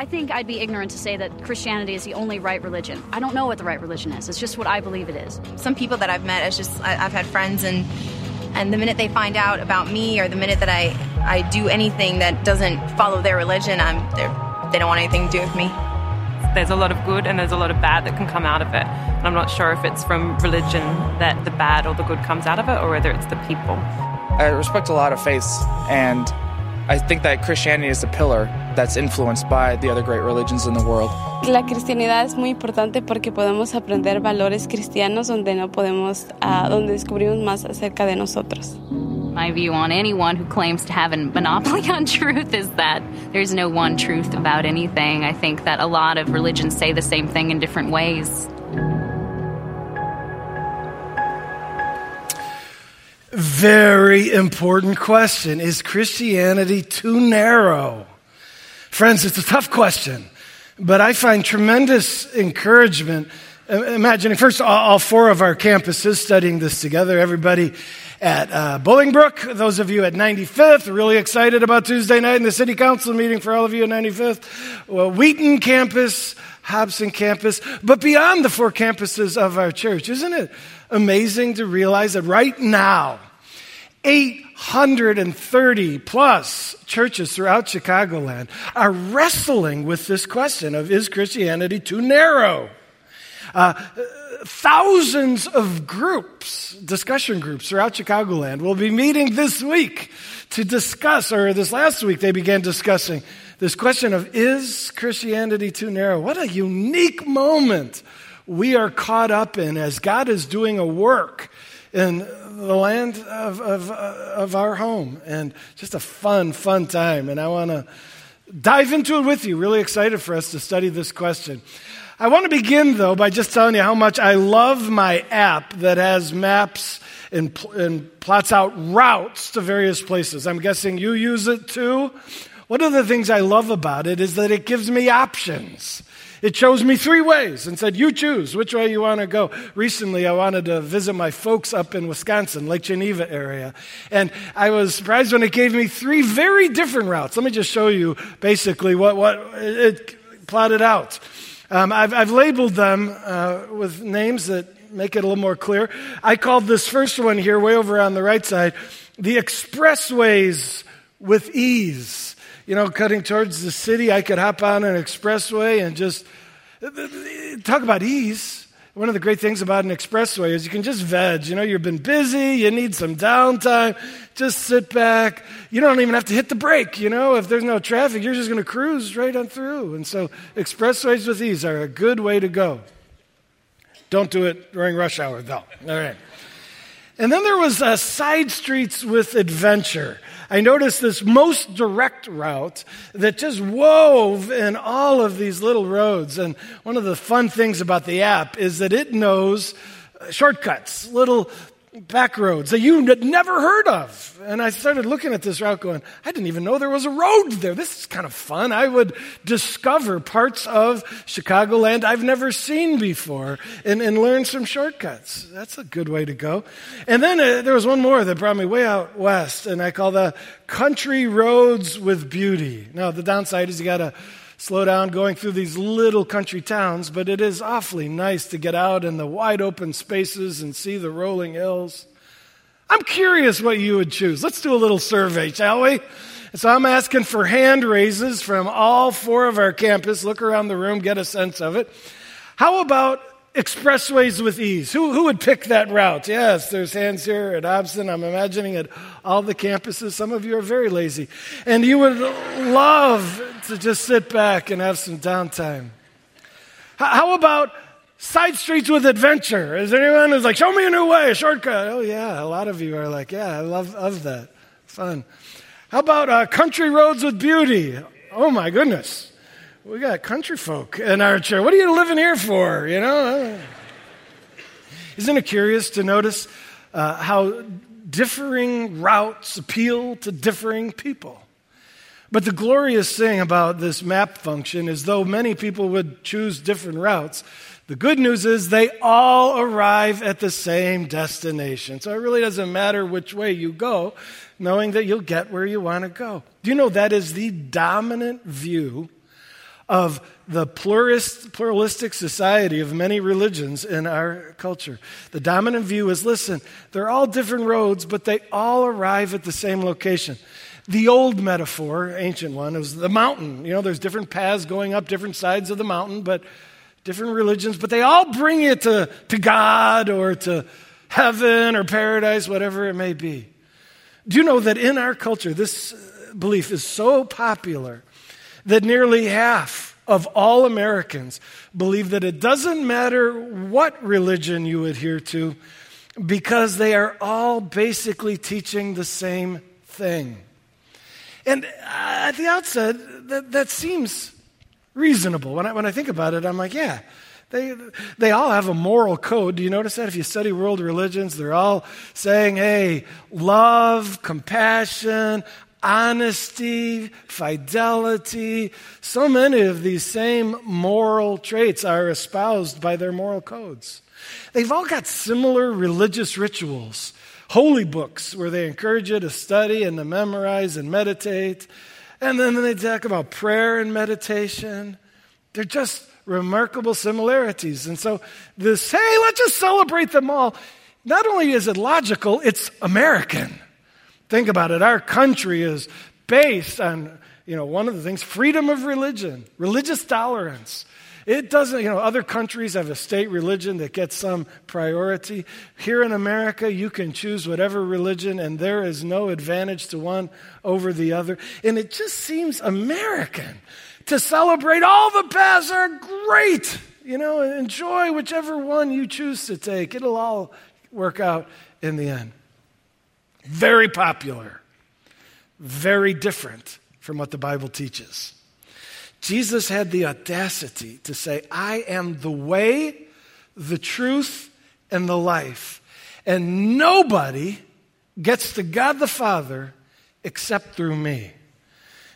I think I'd be ignorant to say that Christianity is the only right religion. I don't know what the right religion is. It's just what I believe it is. Some people that I've met, I've had friends, and the minute they find out about me, or the minute that I do anything that doesn't follow their religion, they don't want anything to do with me. There's a lot of good and there's a lot of bad that can come out of it. And I'm not sure if it's from religion that the bad or the good comes out of it, or whether it's the people. I respect a lot of faiths, and I think that Christianity is the pillar that's influenced by the other great religions in the world. La cristianidad es muy importante porque podemos aprender valores cristianos donde descubrimos más acerca de nosotros. My view on anyone who claims to have a monopoly on truth is that there's no one truth about anything. I think that a lot of religions say the same thing in different ways. Very important question. Is Christianity too narrow? Friends, it's a tough question, but I find tremendous encouragement imagining, first, all four of our campuses studying this together. Everybody at Bolingbrook, those of you at 95th, really excited about Tuesday night and the city council meeting for all of you at 95th. Well, Wheaton campus, Hobson campus, but beyond the four campuses of our church. Isn't it amazing to realize that right now, 830 plus churches throughout Chicagoland are wrestling with this question of, is Christianity too narrow? Thousands of groups, discussion groups throughout Chicagoland will be meeting this week to discuss, or this last week they began discussing this question of, is Christianity too narrow? What a unique moment we are caught up in as God is doing a work in the land of our home. And just a fun, fun time. And I want to dive into it with you. Really excited for us to study this question. I want to begin, though, by just telling you how much I love my app that has maps and plots out routes to various places. I'm guessing you use it, too. One of the things I love about it is that it gives me options. It shows me three ways and said, you choose which way you want to go. Recently, I wanted to visit my folks up in Wisconsin, Lake Geneva area. And I was surprised when it gave me three very different routes. Let me just show you basically what it plotted out. I've labeled them with names that make it a little more clear. I called this first one here, way over on the right side, the expressways with ease. You know, cutting towards the city, I could hop on an expressway and just talk about ease. One of the great things about an expressway is you can just veg. You know, you've been busy, you need some downtime, just sit back. You don't even have to hit the brake, you know. If there's no traffic, you're just going to cruise right on through. And so expressways with ease are a good way to go. Don't do it during rush hour, though. All right. And then there was side streets with adventure. I noticed this most direct route that just wove in all of these little roads. And one of the fun things about the app is that it knows shortcuts, little back roads that you had never heard of. And I started looking at this route going, I didn't even know there was a road there. This is kind of fun. I would discover parts of Chicagoland I've never seen before and learn some shortcuts. That's a good way to go. And then there was one more that brought me way out west, and I call the country roads with beauty. Now, the downside is you got to slow down going through these little country towns, but it is awfully nice to get out in the wide open spaces and see the rolling hills. I'm curious what you would choose. Let's do a little survey, shall we? So I'm asking for hand raises from all four of our campus. Look around the room, get a sense of it. How about expressways with ease? Who would pick that route? Yes, there's hands here at Hobson. I'm imagining at all the campuses. Some of you are very lazy. And you would love to just sit back and have some downtime. How about side streets with adventure? Is there anyone who's like, show me a new way, a shortcut? Oh, yeah, a lot of you are like, yeah, I love that. Fun. How about country roads with beauty? Oh, my goodness. We got country folk in our church. What are you living here for, you know? Isn't it curious to notice how differing routes appeal to differing people? But the glorious thing about this map function is though many people would choose different routes, the good news is they all arrive at the same destination. So it really doesn't matter which way you go, knowing that you'll get where you want to go. Do you know that is the dominant view of the pluralistic society of many religions in our culture. The dominant view is, listen, they're all different roads, but they all arrive at the same location. The old metaphor, ancient one, is the mountain. You know, there's different paths going up different sides of the mountain, but different religions, but they all bring it to God or to heaven or paradise, whatever it may be. Do you know that in our culture, this belief is so popular that nearly half of all Americans believe that it doesn't matter what religion you adhere to because they are all basically teaching the same thing. And at the outset, that seems reasonable. When I think about it, I'm like, yeah, they all have a moral code. Do you notice that? If you study world religions, they're all saying, hey, love, compassion, honesty, fidelity. So many of these same moral traits are espoused by their moral codes. They've all got similar religious rituals, holy books where they encourage you to study and to memorize and meditate. And then they talk about prayer and meditation. They're just remarkable similarities. And so this, hey, let's just celebrate them all. Not only is it logical, it's American. Think about it. Our country is based on, one of the things, freedom of religion, religious tolerance. It doesn't, other countries have a state religion that gets some priority. Here in America, you can choose whatever religion, and there is no advantage to one over the other. And it just seems American to celebrate all the paths are great. Enjoy whichever one you choose to take. It'll all work out in the end. Very popular, very different from what the Bible teaches. Jesus had the audacity to say, I am the way, the truth, and the life. And nobody gets to God the Father except through me.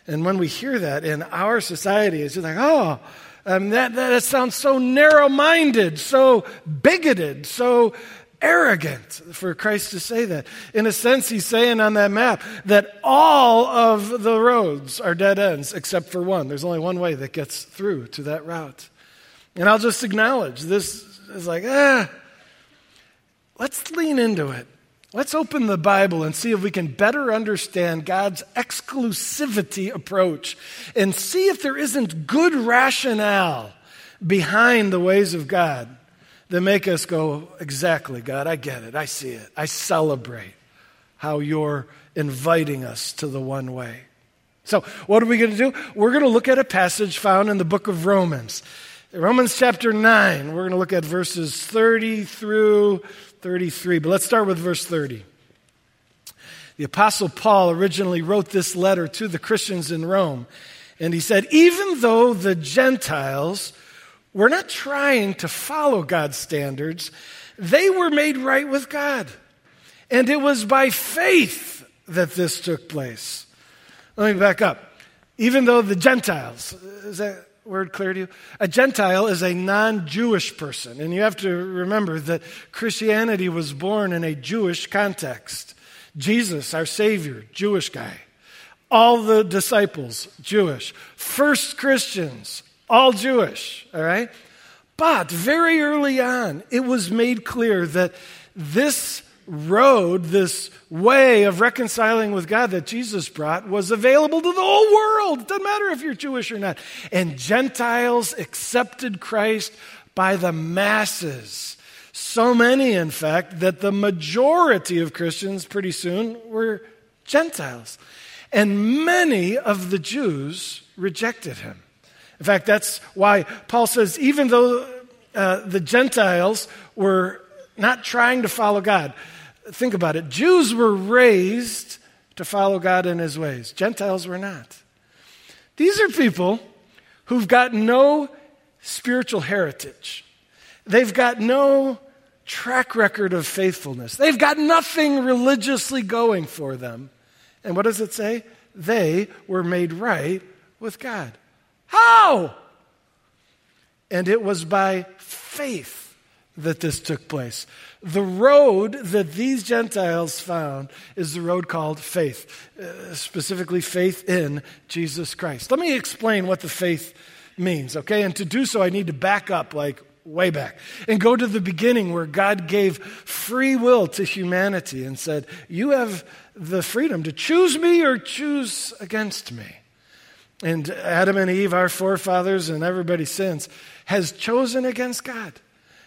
And when we hear that in our society, it's just like, that sounds so narrow-minded, so bigoted, so arrogant for Christ to say that. In a sense, he's saying on that map that all of the roads are dead ends except for one. There's only one way that gets through to that route. And I'll just acknowledge this is like, let's lean into it. Let's open the Bible and see if we can better understand God's exclusivity approach and see if there isn't good rationale behind the ways of God that make us go, exactly, God, I get it. I see it. I celebrate how you're inviting us to the one way. So what are we going to do? We're going to look at a passage found in the book of Romans. Romans chapter 9, we're going to look at verses 30 through 33. But let's start with verse 30. The Apostle Paul originally wrote this letter to the Christians in Rome. And he said, even though the Gentiles we're not trying to follow God's standards. They were made right with God. And it was by faith that this took place. Let me back up. Even though the Gentiles, is that word clear to you? A Gentile is a non-Jewish person. And you have to remember that Christianity was born in a Jewish context. Jesus, our Savior, Jewish guy. All the disciples, Jewish. First Christians, all Jewish, all right? But very early on, it was made clear that this road, this way of reconciling with God that Jesus brought was available to the whole world. It doesn't matter if you're Jewish or not. And Gentiles accepted Christ by the masses. So many, in fact, that the majority of Christians pretty soon were Gentiles. And many of the Jews rejected him. In fact, that's why Paul says, even though the Gentiles were not trying to follow God, think about it. Jews were raised to follow God in his ways. Gentiles were not. These are people who've got no spiritual heritage. They've got no track record of faithfulness. They've got nothing religiously going for them. And what does it say? They were made right with God. How? And it was by faith that this took place. The road that these Gentiles found is the road called faith, specifically faith in Jesus Christ. Let me explain what the faith means, okay? And to do so, I need to back up, like way back, and go to the beginning where God gave free will to humanity and said, you have the freedom to choose me or choose against me. And Adam and Eve, our forefathers and everybody since, has chosen against God.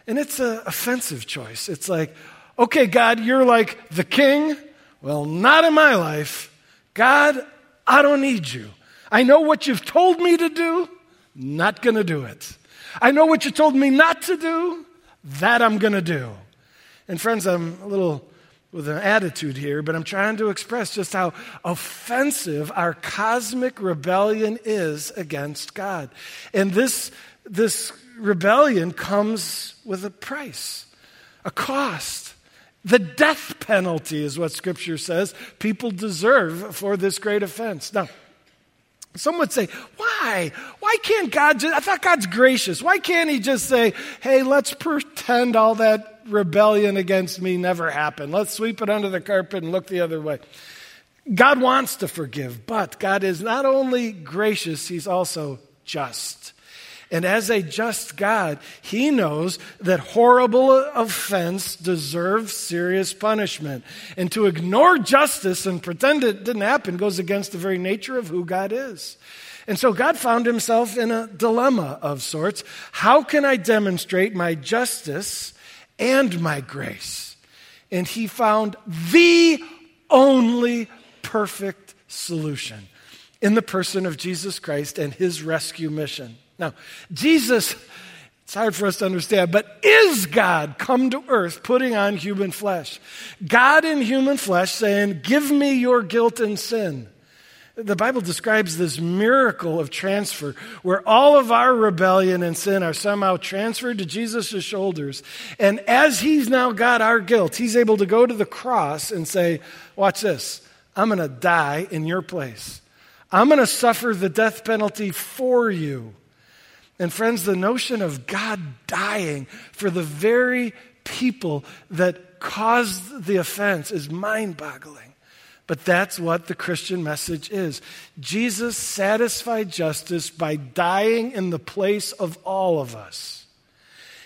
And it's an offensive choice. It's like, okay, God, you're like the king. Well, not in my life. God, I don't need you. I know what you've told me to do. Not going to do it. I know what you told me not to do. That I'm going to do. And friends, I'm a little with an attitude here, but I'm trying to express just how offensive our cosmic rebellion is against God. And this rebellion comes with a price, a cost. The death penalty is what Scripture says people deserve for this great offense. Now, some would say, why? Why can't God just, I thought God's gracious. Why can't he just say, hey, let's pretend all that rebellion against me never happened. Let's sweep it under the carpet and look the other way. God wants to forgive, but God is not only gracious, he's also just. And as a just God, he knows that horrible offense deserves serious punishment. And to ignore justice and pretend it didn't happen goes against the very nature of who God is. And so God found himself in a dilemma of sorts. How can I demonstrate my justice and my grace? And he found the only perfect solution in the person of Jesus Christ and his rescue mission. Now, Jesus, it's hard for us to understand, but is God come to earth putting on human flesh? God in human flesh saying, give me your guilt and sin. The Bible describes this miracle of transfer where all of our rebellion and sin are somehow transferred to Jesus' shoulders. And as he's now got our guilt, he's able to go to the cross and say, watch this, I'm going to die in your place. I'm going to suffer the death penalty for you. And friends, the notion of God dying for the very people that caused the offense is mind-boggling. But that's what the Christian message is. Jesus satisfied justice by dying in the place of all of us.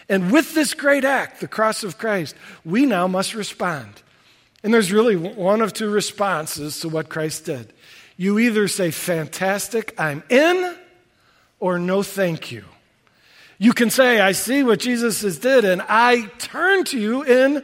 And with this great act, the cross of Christ, we now must respond. And there's really one of two responses to what Christ did. You either say, fantastic, I'm in, or no thank you. You can say, I see what Jesus has did, and I turn to you in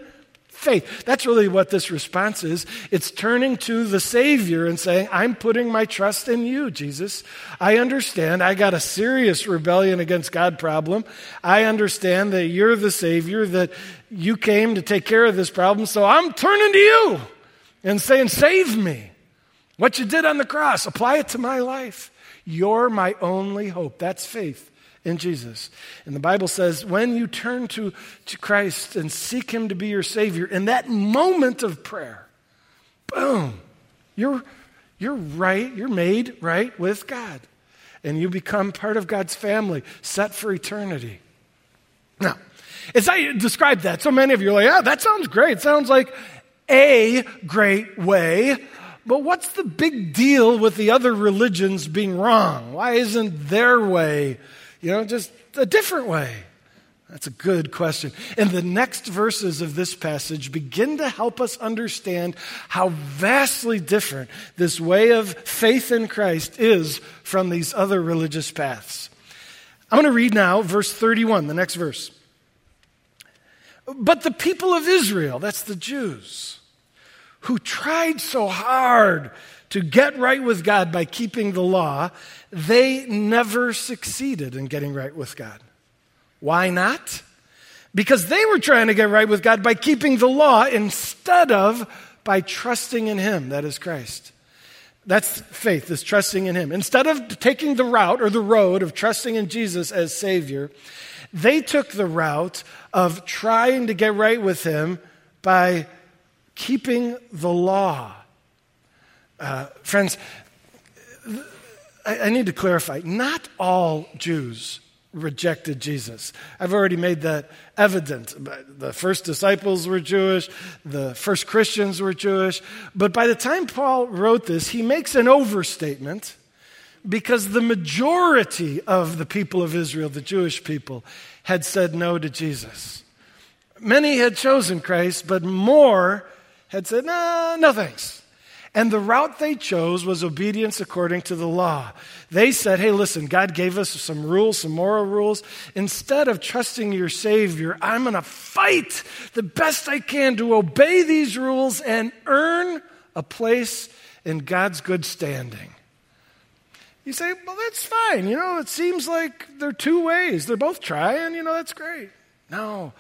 faith. That's really what this response is. It's turning to the Savior and saying, I'm putting my trust in you, Jesus. I understand I got a serious rebellion against God problem. I understand that you're the Savior, that you came to take care of this problem, so I'm turning to you and saying, save me. What you did on the cross, apply it to my life. You're my only hope. That's faith in Jesus. And the Bible says when you turn to Christ and seek him to be your Savior, in that moment of prayer, boom, you're right, you're made right with God. And you become part of God's family, set for eternity. Now, as I described that, so many of you are like, oh, that sounds great. It sounds like a great way. But what's the big deal with the other religions being wrong? Why isn't their way, just a different way? That's a good question. And the next verses of this passage begin to help us understand how vastly different this way of faith in Christ is from these other religious paths. I'm going to read now verse 31, the next verse. But the people of Israel, that's the Jews, who tried so hard to get right with God by keeping the law, they never succeeded in getting right with God. Why not? Because they were trying to get right with God by keeping the law instead of by trusting in him, that is Christ. That's faith, is trusting in him. Instead of taking the route or the road of trusting in Jesus as Savior, they took the route of trying to get right with him by keeping the law. Friends, I need to clarify, not all Jews rejected Jesus. I've already made that evident. The first disciples were Jewish. The first Christians were Jewish. But by the time Paul wrote this, he makes an overstatement because the majority of the people of Israel, the Jewish people, had said no to Jesus. Many had chosen Christ, but more had said, no thanks. And the route they chose was obedience according to the law. They said, hey, listen, God gave us some rules, some moral rules. Instead of trusting your Savior, I'm going to fight the best I can to obey these rules and earn a place in God's good standing. You say, well, that's fine. You know, it seems like there are two ways. They're both trying. You know, that's great. No.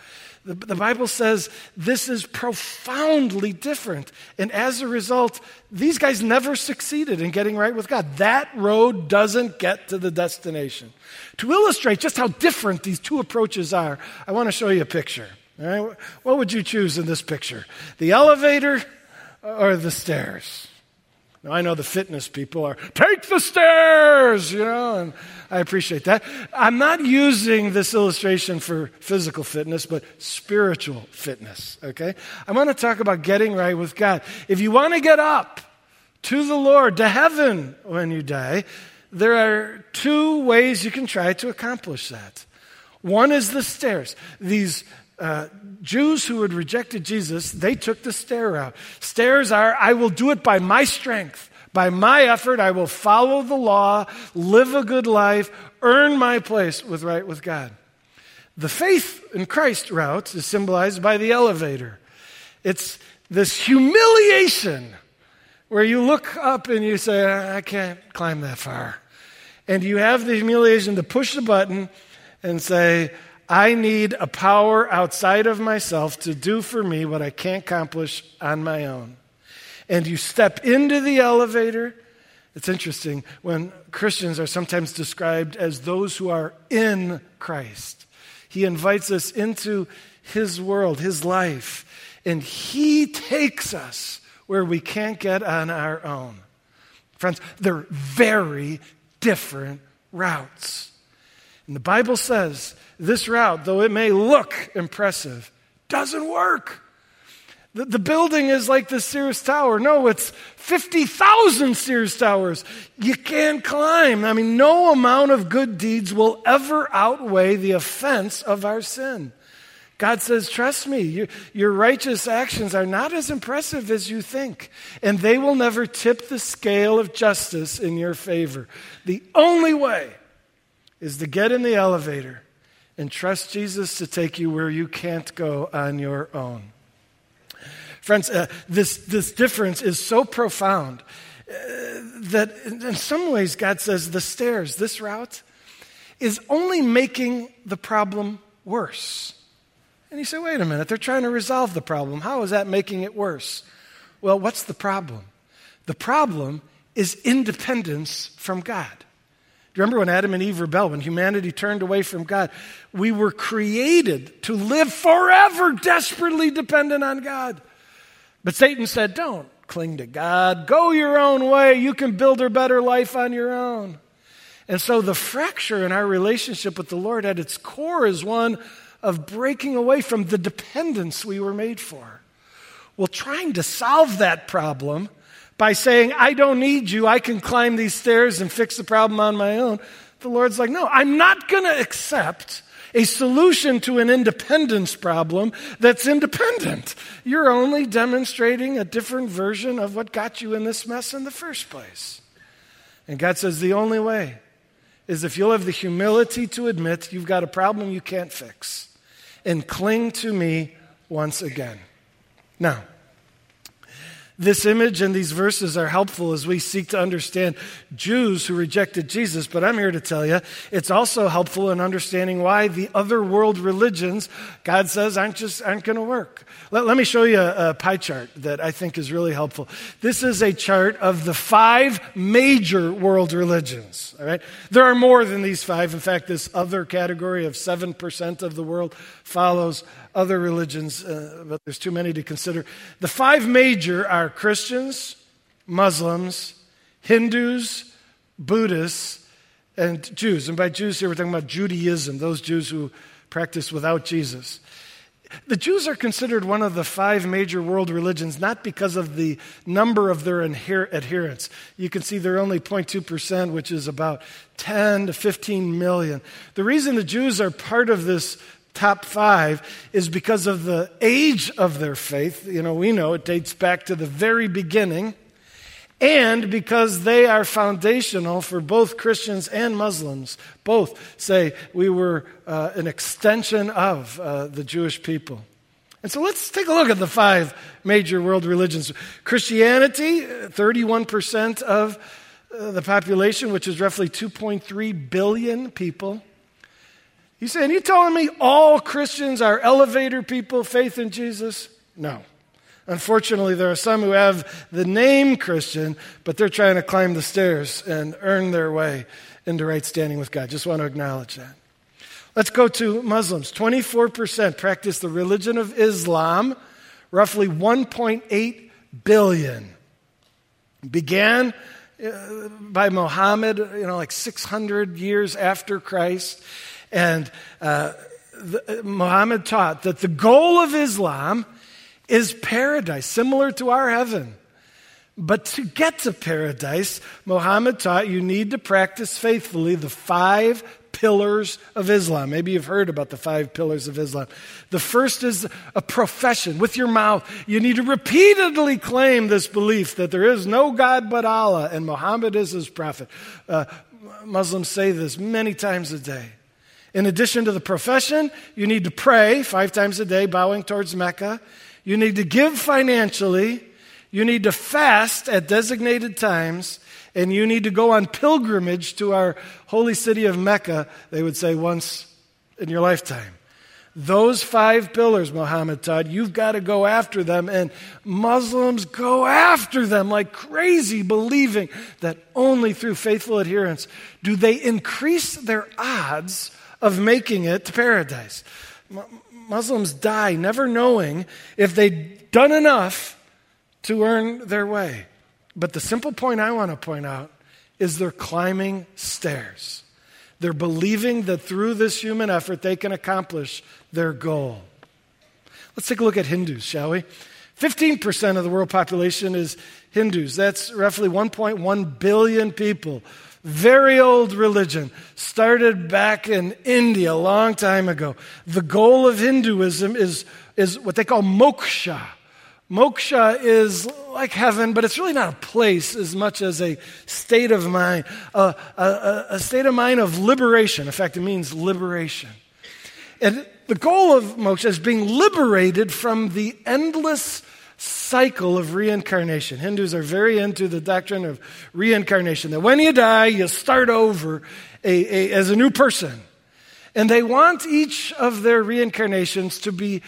The Bible says this is profoundly different. And as a result, these guys never succeeded in getting right with God. That road doesn't get to the destination. To illustrate just how different these two approaches are, I want to show you a picture. All right? What would you choose in this picture? The elevator or the stairs? Now, I know the fitness people are, take the stairs, you know, and I appreciate that. I'm not using this illustration for physical fitness, but spiritual fitness, okay? I want to talk about getting right with God. If you want to get up to the Lord, to heaven when you die, there are two ways you can try to accomplish that. One is the stairs. These Jews who had rejected Jesus, they took the stair route. Stairs are, I will do it by my strength, by my effort. I will follow the law, live a good life, earn my place with God. The faith in Christ route is symbolized by the elevator. It's this humiliation where you look up and you say, I can't climb that far. And you have the humiliation to push the button and say, I need a power outside of myself to do for me what I can't accomplish on my own. And you step into the elevator. It's interesting when Christians are sometimes described as those who are in Christ. He invites us into his world, his life, and he takes us where we can't get on our own. Friends, they're very different routes. And the Bible says this route, though it may look impressive, doesn't work. The building is like the Sears Tower. No, it's 50,000 Sears Towers. You can't climb. I mean, no amount of good deeds will ever outweigh the offense of our sin. God says, trust me, your righteous actions are not as impressive as you think, and they will never tip the scale of justice in your favor. The only way is to get in the elevator and trust Jesus to take you where you can't go on your own. Friends, this difference is so profound that in some ways God says the stairs, this route, is only making the problem worse. And you say, wait a minute, they're trying to resolve the problem. How is that making it worse? Well, what's the problem? The problem is independence from God. Remember when Adam and Eve rebelled, when humanity turned away from God? We were created to live forever desperately dependent on God. But Satan said, don't cling to God. Go your own way. You can build a better life on your own. And so the fracture in our relationship with the Lord at its core is one of breaking away from the dependence we were made for. Well, trying to solve that problem by saying, I don't need you, I can climb these stairs and fix the problem on my own, the Lord's like, no, I'm not going to accept a solution to an independence problem that's independent. You're only demonstrating a different version of what got you in this mess in the first place. And God says the only way is if you'll have the humility to admit you've got a problem you can't fix and cling to me once again. Now, this image and these verses are helpful as we seek to understand Jews who rejected Jesus, but I'm here to tell you it's also helpful in understanding why the other world religions, God says, aren't going to work. Let me show you a pie chart that I think is really helpful. This is a chart of the 5 major world religions, all right? There are more than these 5. In fact, this other category of 7% of the world follows other religions, but there's too many to consider. The 5 major are Christians, Muslims, Hindus, Buddhists, and Jews. And by Jews here, we're talking about Judaism, those Jews who practice without Jesus. The Jews are considered one of the five major world religions, not because of the number of their adherents. You can see they're only 0.2%, which is about 10 to 15 million. The reason the Jews are part of this top five is because of the age of their faith. You know, we know it dates back to the very beginning. And because they are foundational for both Christians and Muslims. Both say we were an extension of the Jewish people. And so let's take a look at the five major world religions. Christianity, 31% of the population, which is roughly 2.3 billion people. He's saying, you telling me all Christians are elevator people, faith in Jesus? No. Unfortunately, there are some who have the name Christian, but they're trying to climb the stairs and earn their way into right standing with God. Just want to acknowledge that. Let's go to Muslims. 24% practice the religion of Islam, roughly 1.8 billion. Began by Muhammad, like 600 years after Christ. And Muhammad taught that the goal of Islam is paradise, similar to our heaven. But to get to paradise, Muhammad taught you need to practice faithfully the five pillars of Islam. Maybe you've heard about the five pillars of Islam. The first is a profession. With your mouth, you need to repeatedly claim this belief that there is no God but Allah and Muhammad is his prophet. Muslims say this many times a day. In addition to the profession, you need to pray 5 times a day, bowing towards Mecca. You need to give financially, you need to fast at designated times, and you need to go on pilgrimage to our holy city of Mecca, they would say, once in your lifetime. Those five pillars, Muhammad taught, you've got to go after them, and Muslims go after them like crazy, believing that only through faithful adherence do they increase their odds of making it to paradise. Muslims die never knowing if they've done enough to earn their way. But the simple point I want to point out is they're climbing stairs. They're believing that through this human effort, they can accomplish their goal. Let's take a look at Hindus, shall we? 15% of the world population is Hindus. That's roughly 1.1 billion people. Very old religion, started back in India a long time ago. The goal of Hinduism is what they call moksha. Moksha is like heaven, but it's really not a place as much as a state of mind, a state of mind of liberation. In fact, it means liberation. And the goal of moksha is being liberated from the endless cycle of reincarnation. Hindus are very into the doctrine of reincarnation, that when you die, you start over as a new person. And they want each of their reincarnations to be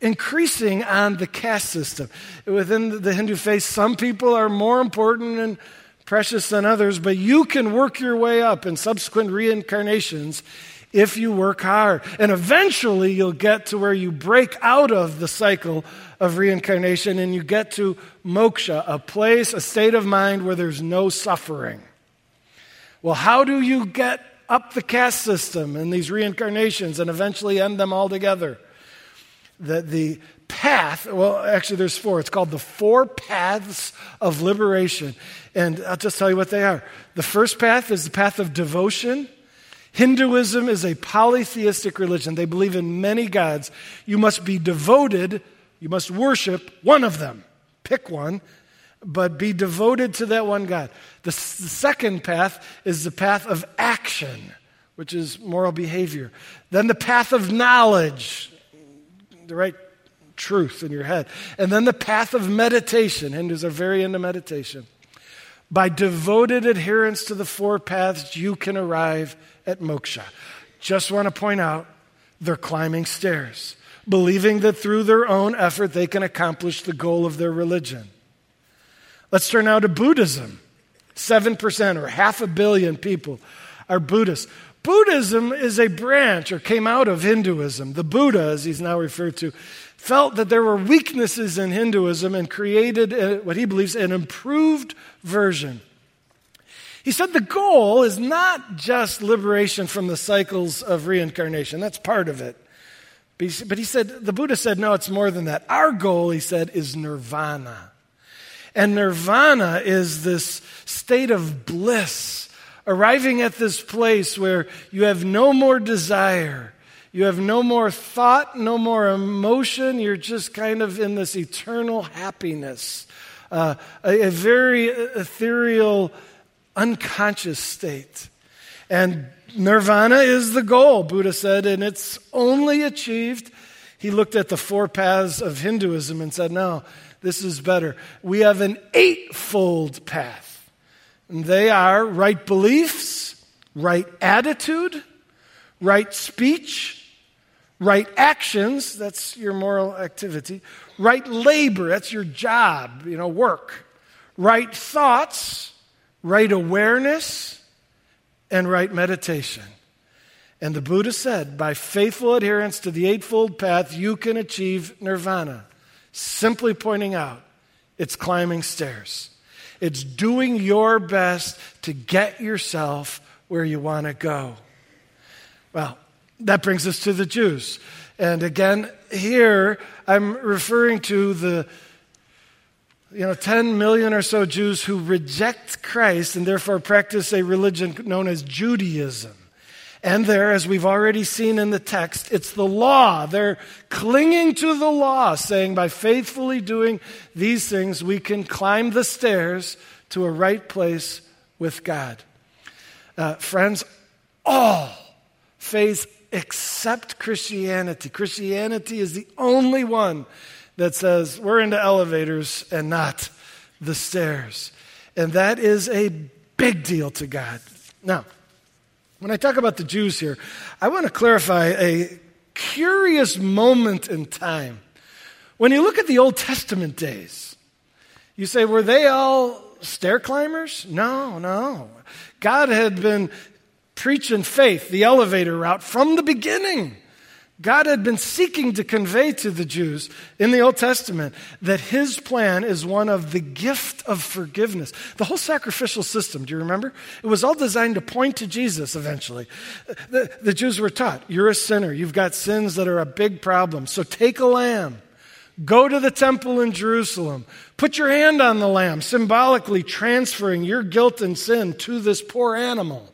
increasing on the caste system. Within the Hindu faith, some people are more important and precious than others, but you can work your way up in subsequent reincarnations if you work hard. And eventually you'll get to where you break out of the cycle of reincarnation and you get to moksha, a place, a state of mind where there's no suffering. Well, how do you get up the caste system in these reincarnations and eventually end them all together? The path, well, actually there's 4. It's called the 4 paths of liberation. And I'll just tell you what they are. The first path is the path of devotion. Hinduism is a polytheistic religion. They believe in many gods. You must be devoted. You must worship one of them. Pick one, but be devoted to that one God. The second path is the path of action, which is moral behavior. Then the path of knowledge, the right truth in your head. And then the path of meditation. Hindus are very into meditation. By devoted adherence to the 4 paths, you can arrive at moksha. Just want to point out, they're climbing stairs, believing that through their own effort, they can accomplish the goal of their religion. Let's turn now to Buddhism. 7% or 500 million people are Buddhists. Buddhism is a branch or came out of Hinduism. The Buddha, as he's now referred to, felt that there were weaknesses in Hinduism and created what he believes an improved version. He said the goal is not just liberation from the cycles of reincarnation. That's part of it. But he said, the Buddha said, no, it's more than that. Our goal, he said, is nirvana. And nirvana is this state of bliss, arriving at this place where you have no more desire, you have no more thought, no more emotion, you're just kind of in this eternal happiness, a very ethereal, unconscious state. And nirvana is the goal, Buddha said, and it's only achieved. He looked at the four paths of Hinduism and said, no, this is better. We have an eightfold path. And they are right beliefs, right attitude, right speech, right actions, that's your moral activity, right labor, that's your job, work, right thoughts, right awareness, and right meditation. And the Buddha said, by faithful adherence to the Eightfold Path, you can achieve nirvana. Simply pointing out, it's climbing stairs. It's doing your best to get yourself where you want to go. Well, that brings us to the Jews. And again, here I'm referring to the 10 million or so Jews who reject Christ and therefore practice a religion known as Judaism. And there, as we've already seen in the text, it's the law. They're clinging to the law, saying by faithfully doing these things, we can climb the stairs to a right place with God. Friends, all faiths except Christianity. Christianity is the only one that says we're into elevators and not the stairs. And that is a big deal to God. Now, when I talk about the Jews here, I want to clarify a curious moment in time. When you look at the Old Testament days, you say, were they all stair climbers? No. God had been preaching faith, the elevator route, from the beginning. God had been seeking to convey to the Jews in the Old Testament that his plan is one of the gift of forgiveness. The whole sacrificial system, do you remember? It was all designed to point to Jesus eventually. The Jews were taught, you're a sinner. You've got sins that are a big problem. So take a lamb. Go to the temple in Jerusalem. Put your hand on the lamb, symbolically transferring your guilt and sin to this poor animal.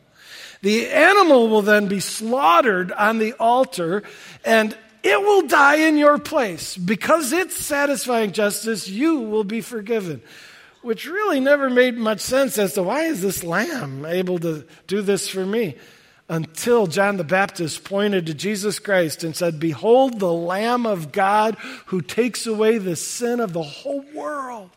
The animal will then be slaughtered on the altar, and it will die in your place. Because it's satisfying justice, you will be forgiven. Which really never made much sense as to why is this lamb able to do this for me? Until John the Baptist pointed to Jesus Christ and said, behold the Lamb of God who takes away the sin of the whole world.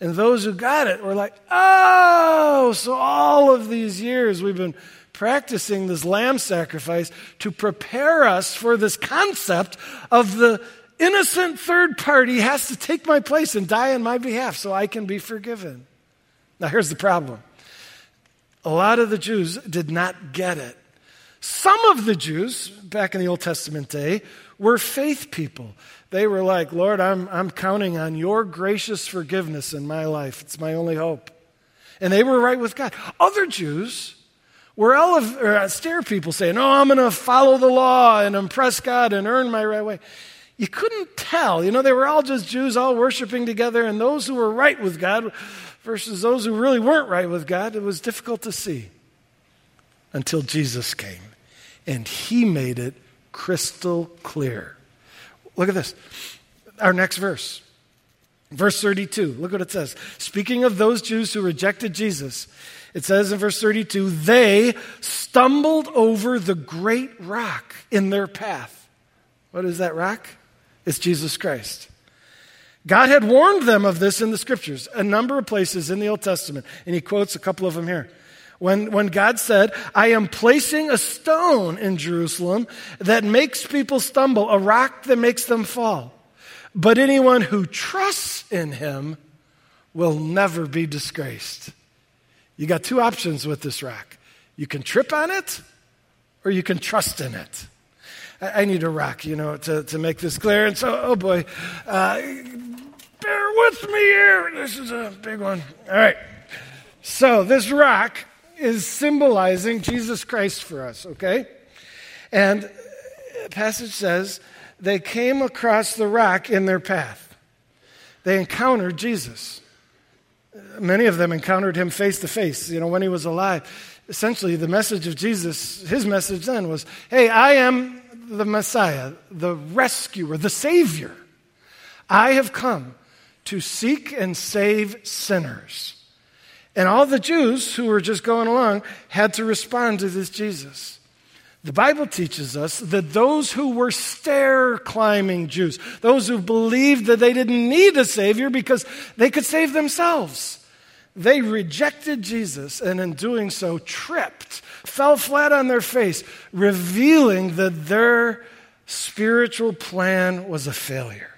And those who got it were like, oh, so all of these years we've been practicing this lamb sacrifice to prepare us for this concept of the innocent third party has to take my place and die on my behalf so I can be forgiven. Now, here's the problem. A lot of the Jews did not get it. Some of the Jews back in the Old Testament day were faith people. They were like, Lord, I'm counting on your gracious forgiveness in my life. It's my only hope. And they were right with God. Other Jews were stair people saying, oh, I'm going to follow the law and impress God and earn my right way. You couldn't tell. They were all just Jews all worshiping together. And those who were right with God versus those who really weren't right with God, it was difficult to see until Jesus came. And he made it crystal clear. Look at this. Our next verse. Verse 32. Look what it says. Speaking of those Jews who rejected Jesus, it says in verse 32, they stumbled over the great rock in their path. What is that rock? It's Jesus Christ. God had warned them of this in the scriptures, a number of places in the Old Testament, and he quotes a couple of them here. When God said, I am placing a stone in Jerusalem that makes people stumble, a rock that makes them fall. But anyone who trusts in him will never be disgraced. You got two options with this rock. You can trip on it or you can trust in it. I need a rock, to make this clear. And so, oh boy, bear with me here. This is a big one. All right. So this rock is symbolizing Jesus Christ for us, okay? And the passage says they came across the rock in their path. They encountered Jesus. Many of them encountered him face to face, when he was alive. Essentially, the message of Jesus, his message then was, hey, I am the Messiah, the rescuer, the Savior. I have come to seek and save sinners. And all the Jews who were just going along had to respond to this Jesus. The Bible teaches us that those who were stair-climbing Jews, those who believed that they didn't need a Savior because they could save themselves, they rejected Jesus and in doing so tripped, fell flat on their face, revealing that their spiritual plan was a failure.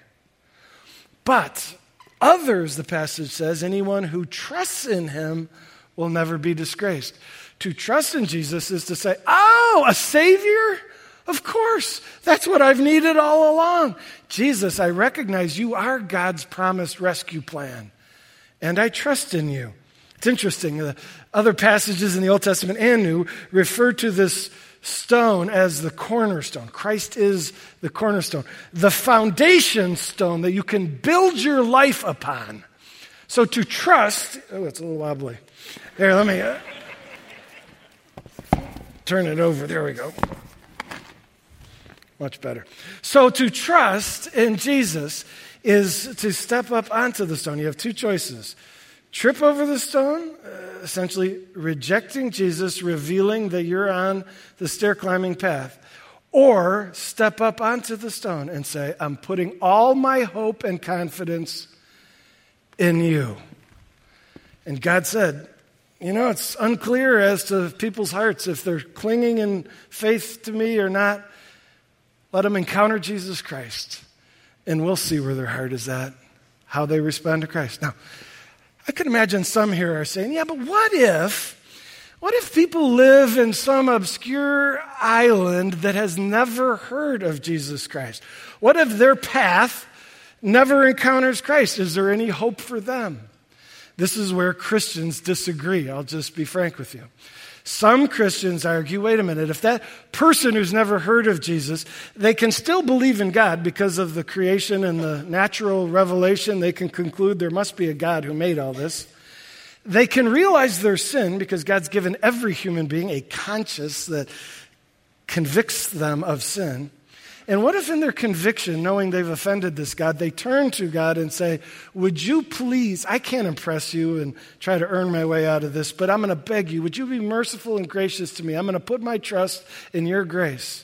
But others, the passage says, anyone who trusts in him will never be disgraced. To trust in Jesus is to say, oh, a Savior? Of course. That's what I've needed all along. Jesus, I recognize you are God's promised rescue plan, and I trust in you. It's interesting. The other passages in the Old Testament and New refer to this stone as the cornerstone. Christ is the cornerstone, the foundation stone that you can build your life upon. So to trust, oh, it's a little wobbly. Here, let me... turn it over. There we go. Much better. So to trust in Jesus is to step up onto the stone. You have two choices. Trip over the stone, essentially rejecting Jesus, revealing that you're on the stair-climbing path, or step up onto the stone and say, I'm putting all my hope and confidence in you. And God said, it's unclear as to people's hearts if they're clinging in faith to me or not. Let them encounter Jesus Christ, and we'll see where their heart is at, how they respond to Christ. Now, I could imagine some here are saying, yeah, but what if people live in some obscure island that has never heard of Jesus Christ? What if their path never encounters Christ? Is there any hope for them? This is where Christians disagree. I'll just be frank with you. Some Christians argue, wait a minute, if that person who's never heard of Jesus, they can still believe in God because of the creation and the natural revelation. They can conclude there must be a God who made all this. They can realize their sin because God's given every human being a conscience that convicts them of sin. And what if in their conviction, knowing they've offended this God, they turn to God and say, would you please, I can't impress you and try to earn my way out of this, but I'm going to beg you, would you be merciful and gracious to me? I'm going to put my trust in your grace.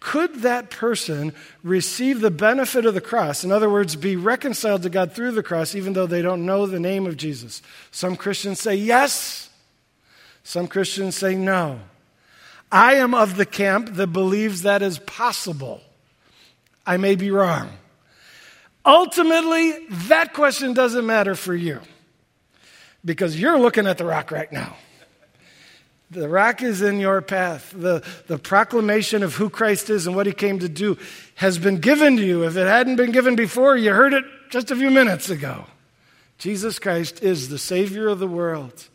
Could that person receive the benefit of the cross? In other words, be reconciled to God through the cross, even though they don't know the name of Jesus. Some Christians say yes. Some Christians say no. I am of the camp that believes that is possible. I may be wrong. Ultimately, that question doesn't matter for you because you're looking at the rock right now. The rock is in your path. The proclamation of who Christ is and what he came to do has been given to you. If it hadn't been given before, you heard it just a few minutes ago. Jesus Christ is the Savior of the world.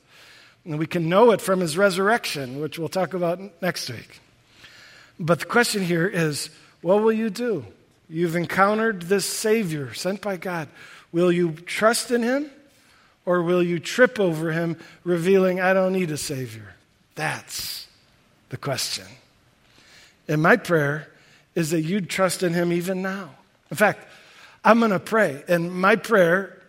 And we can know it from his resurrection, which we'll talk about next week. But the question here is, what will you do? You've encountered this Savior sent by God. Will you trust in him, or will you trip over him, revealing, I don't need a Savior? That's the question. And my prayer is that you'd trust in him even now. In fact, I'm going to pray, and my prayer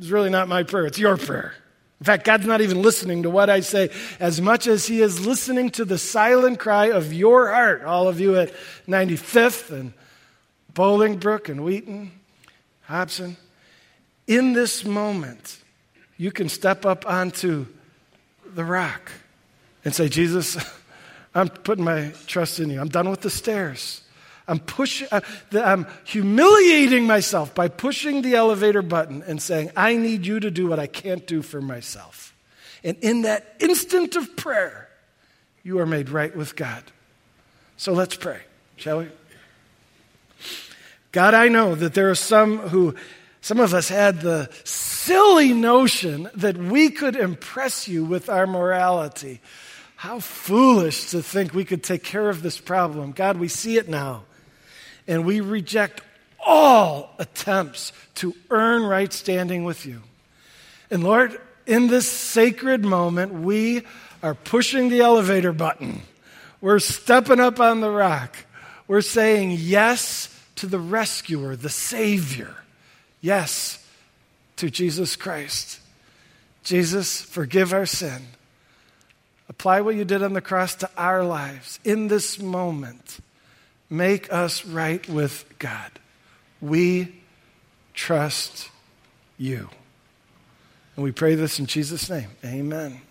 is really not my prayer. It's your prayer. In fact, God's not even listening to what I say as much as he is listening to the silent cry of your heart, all of you at 95th and Bolingbrook and Wheaton, Hobson. In this moment, you can step up onto the rock and say, Jesus, I'm putting my trust in you. I'm done with the stairs. I'm humiliating myself by pushing the elevator button and saying, I need you to do what I can't do for myself. And in that instant of prayer, you are made right with God. So let's pray, shall we? God, I know that there are some of us had the silly notion that we could impress you with our morality. How foolish to think we could take care of this problem. God, we see it now. and we reject all attempts to earn right standing with you. And Lord, in this sacred moment, we are pushing the elevator button. We're stepping up on the rock. We're saying yes to the rescuer, the Savior. Yes to Jesus Christ. Jesus, forgive our sin. Apply what you did on the cross to our lives. In this moment, make us right with God. We trust you. And we pray this in Jesus' name. Amen.